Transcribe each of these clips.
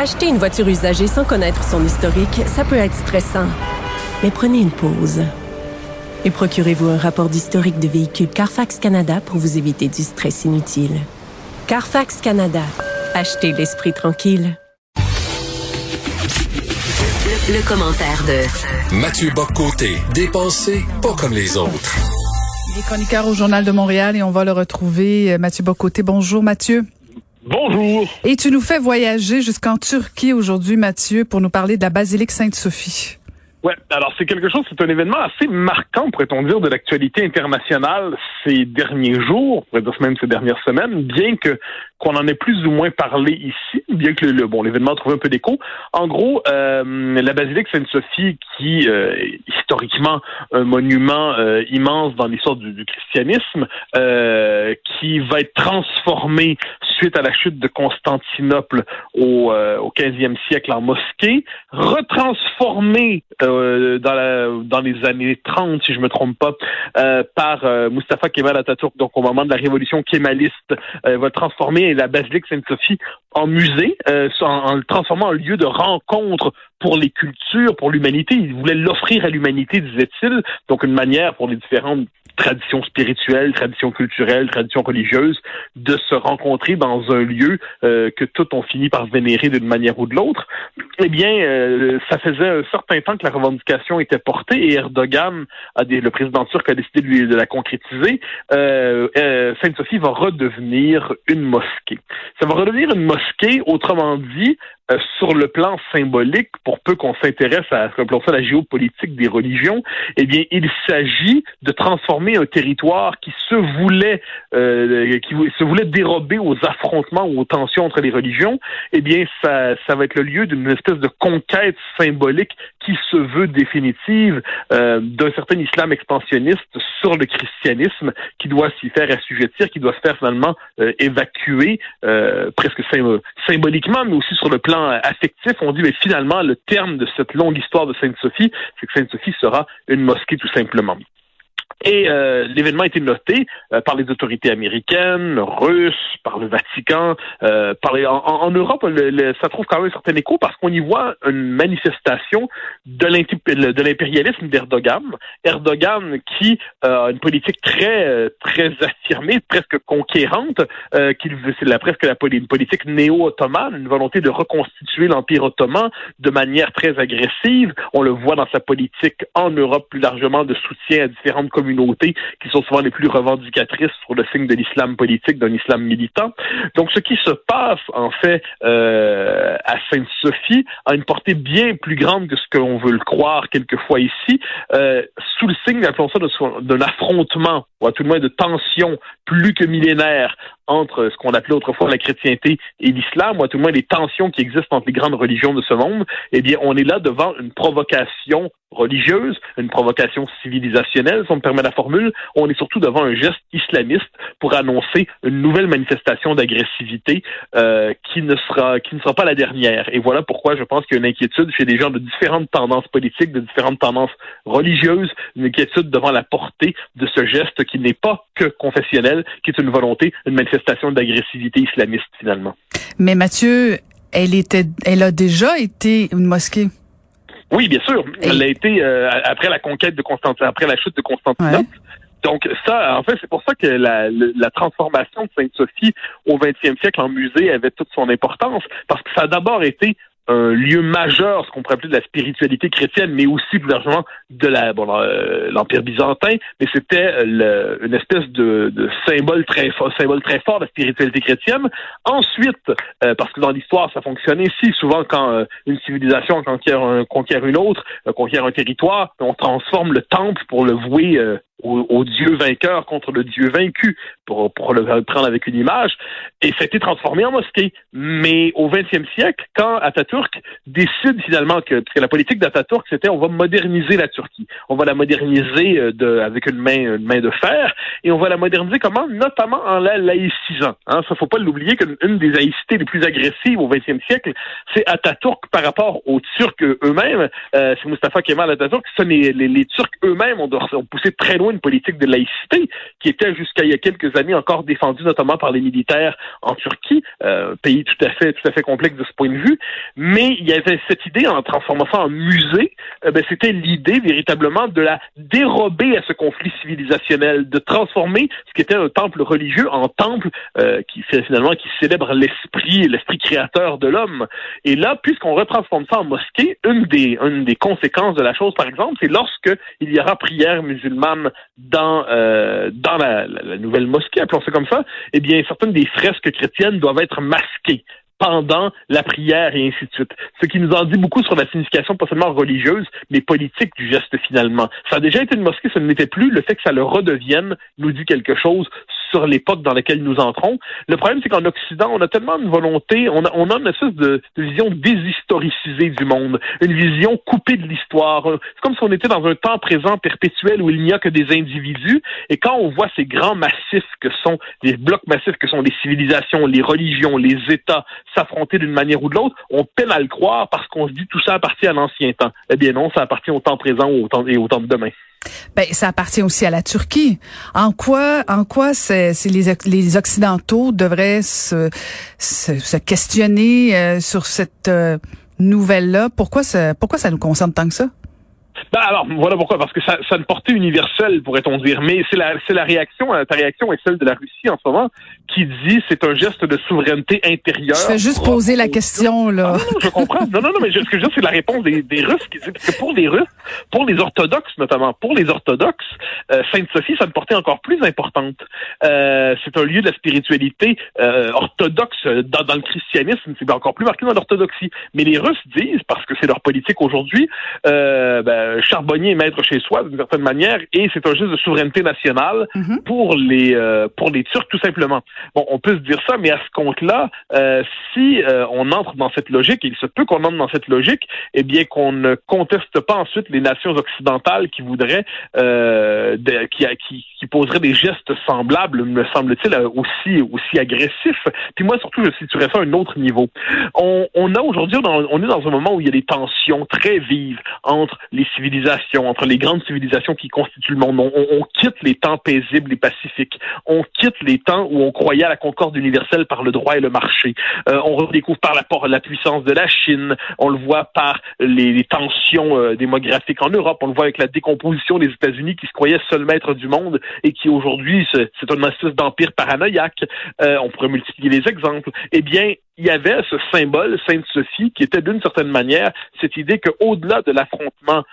Acheter une voiture usagée sans connaître son historique, ça peut être stressant. Mais prenez une pause. Et procurez-vous un rapport d'historique de véhicule Carfax Canada pour vous éviter du stress inutile. Carfax Canada. Achetez l'esprit tranquille. Le commentaire de Mathieu Bock-Côté. Dépensé, pas comme les autres. Il est chroniqueur au Journal de Montréal et on va le retrouver. Mathieu Bock-Côté, bonjour Mathieu. Bonjour. Et tu nous fais voyager jusqu'en Turquie aujourd'hui, Mathieu, pour nous parler de la basilique Sainte-Sophie. Ouais, alors c'est un événement assez marquant, pourrait-on dire, de l'actualité internationale ces derniers jours, on pourrait dire même ces dernières semaines, bien que qu'on en ait plus ou moins parlé ici, bien que l'événement trouve un peu d'écho. En gros, la basilique Sainte-Sophie, qui est historiquement un monument immense dans l'histoire du christianisme, qui va être transformée suite à la chute de Constantinople au 15e siècle en mosquée, retransformée dans les années 30, si je me trompe pas, par Mustafa Kemal Atatürk, donc au moment de la révolution kémaliste, va transformer la basilique Sainte-Sophie en musée, en le transformant en lieu de rencontre pour les cultures, pour l'humanité. Il voulait l'offrir à l'humanité, disait-il, donc une manière pour les différentes traditions spirituelles, traditions culturelles, traditions religieuses, de se rencontrer dans un lieu que toutes ont fini par vénérer d'une manière ou de l'autre. Eh bien, ça faisait un certain temps que la revendication était portée et Erdogan, le président turc, a décidé de la concrétiser. Sainte-Sophie va redevenir une mosquée. Ça va redevenir une mosquée, autrement dit, sur le plan symbolique, pour peu qu'on s'intéresse à la géopolitique des religions, eh bien, il s'agit de transformer un territoire qui se voulait dérober aux affrontements ou aux tensions entre les religions. Eh bien, ça va être le lieu d'une espèce de conquête symbolique qui se veut définitive d'un certain islam expansionniste sur le christianisme, qui doit s'y faire assujettir, qui doit se faire finalement évacuer presque symboliquement, mais aussi sur le plan affectif. On dit, mais finalement, le terme de cette longue histoire de Sainte-Sophie, c'est que Sainte-Sophie sera une mosquée tout simplement. Et l'événement a été noté par les autorités américaines, russes, par le Vatican, en Europe, ça trouve quand même un certain écho parce qu'on y voit une manifestation de l'impérialisme d'Erdogan. Erdogan qui a une politique très très affirmée, presque conquérante, une politique néo-ottomane, une volonté de reconstituer l'Empire ottoman de manière très agressive. On le voit dans sa politique en Europe plus largement de soutien à différentes communautés qui sont souvent les plus revendicatrices sur le signe de l'islam politique, d'un islam militant. Donc, ce qui se passe, en fait, à Sainte-Sophie a une portée bien plus grande que ce qu'on veut le croire quelquefois ici, sous le signe, appelons ça, d'un affrontement, ou à tout le moins de tension plus que millénaire entre ce qu'on appelait autrefois la chrétienté et l'islam, ou à tout le moins les tensions qui existent entre les grandes religions de ce monde. Eh bien, on est là devant une provocation religieuse, une provocation civilisationnelle, si on me permet la formule. On est surtout devant un geste islamiste pour annoncer une nouvelle manifestation d'agressivité qui ne sera pas la dernière. Et voilà pourquoi je pense qu'il y a une inquiétude chez des gens de différentes tendances politiques, de différentes tendances religieuses, une inquiétude devant la portée de ce geste qui n'est pas que confessionnel, qui est une volonté, une manifestation d'agressivité islamiste finalement. Mais Mathieu, elle a déjà été une mosquée. Oui, bien sûr. Elle a été après la conquête de Constantinople, après la chute de Constantinople. Ouais. Donc ça, en fait, c'est pour ça que la transformation de Sainte-Sophie au 20e siècle en musée avait toute son importance, parce que ça a d'abord été un lieu majeur, ce qu'on pourrait appeler de la spiritualité chrétienne, mais aussi plus largement de l'Empire byzantin. Mais c'était une espèce de symbole très fort de la spiritualité chrétienne. Ensuite, parce que dans l'histoire, ça fonctionnait ici. Souvent, quand une civilisation conquiert une autre, conquiert un territoire, on transforme le temple pour le vouer au dieu vainqueur contre le dieu vaincu, pour le prendre avec une image, et ça a été transformé en mosquée. Mais au 20e siècle, quand Atatürk décide finalement parce que la politique d'Atatürk, c'était on va moderniser la Turquie, on va la moderniser avec une main de fer, et on va la moderniser comment? Notamment en la laïcisant. Hein, ça faut pas l'oublier qu'une des laïcités les plus agressives au 20e siècle, c'est Atatürk par rapport aux Turcs eux-mêmes, c'est Mustafa Kemal Atatürk, les Turcs eux-mêmes ont poussé très loin Mondiaux, une politique de laïcité qui était jusqu'à il y a quelques années encore défendue notamment par les militaires en Turquie, pays tout à fait complexe de ce point de vue, mais il y avait cette idée, en transformant ça en musée, c'était l'idée véritablement de la dérober à ce conflit civilisationnel, de transformer ce qui était un temple religieux en temple qui célèbre l'esprit créateur de l'homme. Et là, puisqu'on retransforme ça en mosquée, une des conséquences de la chose, par exemple, c'est lorsque il y aura prière musulmane dans la nouvelle mosquée, appelons ça comme ça, eh bien, certaines des fresques chrétiennes doivent être masquées pendant la prière et ainsi de suite. Ce qui nous en dit beaucoup sur la signification pas seulement religieuse, mais politique du geste finalement. Ça a déjà été une mosquée, ça ne l'était plus. Le fait que ça le redevienne nous dit quelque chose sur l'époque dans laquelle nous entrons. Le problème, c'est qu'en Occident, on a tellement une volonté, on a une espèce de vision déshistoricisée du monde, une vision coupée de l'histoire. C'est comme si on était dans un temps présent perpétuel où il n'y a que des individus, et quand on voit ces grands massifs que sont, les blocs massifs que sont les civilisations, les religions, les États, s'affronter d'une manière ou de l'autre, on peine à le croire parce qu'on se dit tout ça appartient à l'ancien temps. Eh bien non, ça appartient au temps présent et au temps de demain. Ben, ça appartient aussi à la Turquie. En quoi c'est les Occidentaux devraient se questionner sur cette nouvelle-là? Pourquoi ça nous concerne tant que ça? Ben alors, voilà pourquoi, parce que ça a une portée universelle, pourrait-on dire, mais c'est la réaction, ta réaction est celle de la Russie en ce moment, qui dit c'est un geste de souveraineté intérieure. Je vais juste poser la question, là. Ah, non, je comprends. Non, mais ce que je veux dire, c'est la réponse des Russes, parce que pour les Russes, pour les orthodoxes notamment, Sainte-Sophie, ça a une portée encore plus importante. C'est un lieu de la spiritualité orthodoxe dans le christianisme, c'est encore plus marqué dans l'orthodoxie. Mais les Russes disent, parce que c'est leur politique aujourd'hui, charbonnier et maître chez soi, d'une certaine manière, et c'est un geste de souveraineté nationale pour les Turcs, tout simplement. Bon, on peut se dire ça, mais à ce compte-là, si on entre dans cette logique, et il se peut qu'on entre dans cette logique, eh bien qu'on ne conteste pas ensuite les nations occidentales qui voudraient, qui poseraient des gestes semblables, me semble-t-il, aussi agressifs. Puis moi, surtout, je situerais ça à un autre niveau. On est dans un moment où il y a des tensions très vives entre les civilisations, entre les grandes civilisations qui constituent le monde. On quitte les temps paisibles et pacifiques. On quitte les temps où on croyait à la concorde universelle par le droit et le marché. On redécouvre par la puissance de la Chine. On le voit par les tensions démographiques en Europe. On le voit avec la décomposition des États-Unis qui se croyaient seuls maîtres du monde et qui aujourd'hui, c'est un espèce d'empire paranoïaque. On pourrait multiplier les exemples. Eh bien, il y avait ce symbole, Sainte-Sophie, qui était d'une certaine manière cette idée qu'au-delà de l'affrontement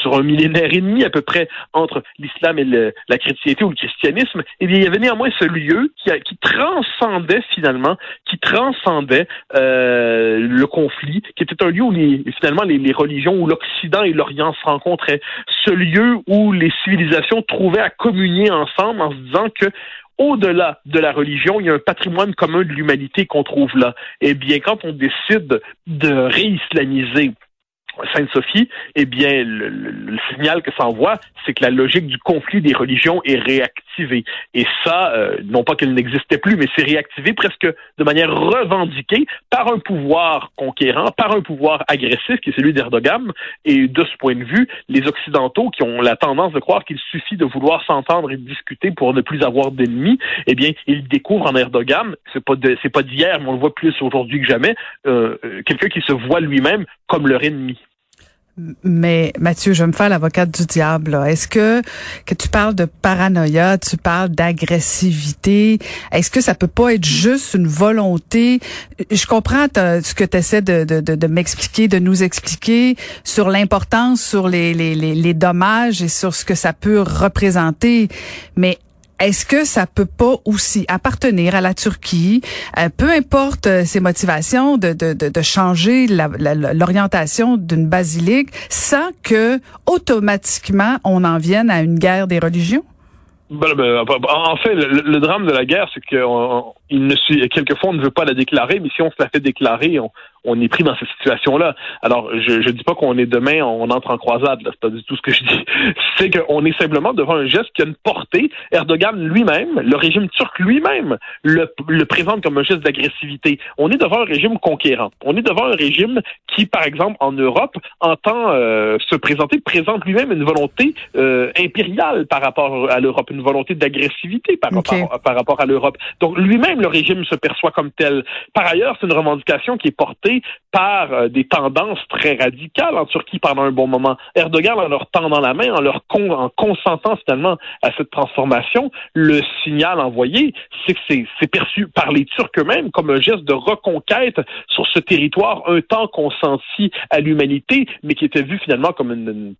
sur un millénaire et demi à peu près entre l'islam et la chrétienté ou le christianisme, eh bien, il y avait néanmoins ce lieu qui transcendait le conflit, qui était un lieu où les religions, où l'Occident et l'Orient se rencontraient, ce lieu où les civilisations trouvaient à communier ensemble en se disant que au-delà de la religion, il y a un patrimoine commun de l'humanité qu'on trouve là. Eh bien, quand on décide de réislamiser Sainte-Sophie, eh bien, le signal que ça envoie, c'est que la logique du conflit des religions est réactivée. Et ça, non pas qu'elle n'existait plus, mais c'est réactivé presque de manière revendiquée par un pouvoir conquérant, par un pouvoir agressif qui est celui d'Erdogan. Et de ce point de vue, les Occidentaux qui ont la tendance de croire qu'il suffit de vouloir s'entendre et de discuter pour ne plus avoir d'ennemis, eh bien, ils découvrent en Erdogan, c'est pas d'hier, mais on le voit plus aujourd'hui que jamais, quelqu'un qui se voit lui-même comme leur ennemi. Mais Mathieu, je vais me faire l'avocate du diable, là. Est-ce que tu parles de paranoïa, tu parles d'agressivité, est-ce que ça peut pas être juste une volonté? Je comprends ce que tu essaies de m'expliquer, de nous expliquer sur l'importance, sur les dommages et sur ce que ça peut représenter, mais est-ce que ça peut pas aussi appartenir à la Turquie, peu importe ses motivations, de changer l'orientation d'une basilique sans que automatiquement on en vienne à une guerre des religions? En fait, le drame de la guerre, c'est que quelquefois on ne veut pas la déclarer, mais si on se la fait déclarer, on on est pris dans cette situation-là. Alors, je dis pas qu'on est demain, on entre en croisade, là, c'est pas du tout ce que je dis. C'est qu'on est simplement devant un geste qui a une portée. Erdogan lui-même, le régime turc lui-même, le présente comme un geste d'agressivité. On est devant un régime conquérant. On est devant un régime qui, par exemple, en Europe, entend présente lui-même une volonté impériale par rapport à l'Europe, une volonté d'agressivité par rapport à l'Europe. Donc, lui-même, le régime se perçoit comme tel. Par ailleurs, c'est une revendication qui est portée par des tendances très radicales en Turquie pendant un bon moment. Erdogan, en leur tendant la main, en consentant finalement à cette transformation, le signal envoyé, c'est que c'est perçu par les Turcs eux-mêmes comme un geste de reconquête sur ce territoire un temps consenti à l'humanité, mais qui était vu finalement comme un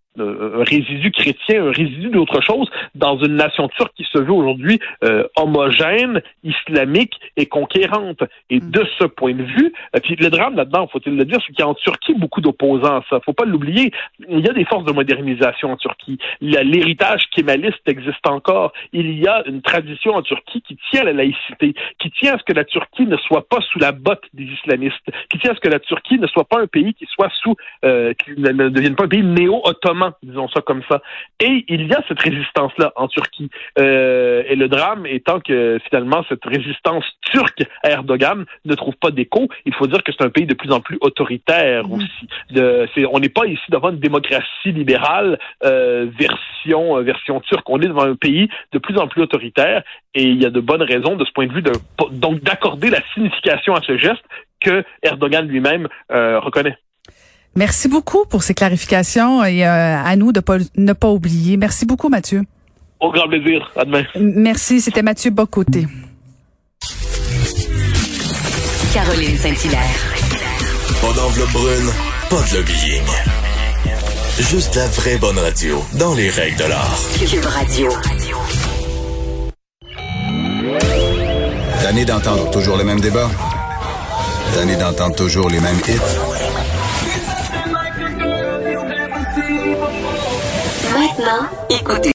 résidu chrétien, un résidu d'autre chose dans une nation turque qui se veut aujourd'hui homogène, islamique et conquérante. Et de ce point de vue, puis le drame là-dedans, faut-il le dire, c'est qu'il y a en Turquie beaucoup d'opposants à ça. Faut pas l'oublier. Il y a des forces de modernisation en Turquie. L'héritage kémaliste existe encore. Il y a une tradition en Turquie qui tient à la laïcité, qui tient à ce que la Turquie ne soit pas sous la botte des islamistes, qui tient à ce que la Turquie ne soit pas un pays qui soit qui ne devienne pas un pays néo-ottoman, disons ça comme ça. Et il y a cette résistance-là en Turquie. Et le drame étant que, finalement, cette résistance turque à Erdogan ne trouve pas d'écho. Il faut dire que c'est un pays de plus en plus autoritaire aussi. On n'est pas ici devant une démocratie libérale version turque. On est devant un pays de plus en plus autoritaire et il y a de bonnes raisons, de ce point de vue, donc d'accorder la signification à ce geste que Erdogan lui-même reconnaît. Merci beaucoup pour ces clarifications et à nous de ne pas oublier. Merci beaucoup, Mathieu. Au grand plaisir. À demain. Merci. C'était Mathieu Bock-Côté. Caroline Saint-Hilaire. Pas d'enveloppe brune, pas de lobbying. Juste la vraie bonne radio, dans les règles de l'art. Cube Radio. Tanné d'entendre toujours les mêmes débats. Tanné d'entendre toujours les mêmes hits. Maintenant, écoutez.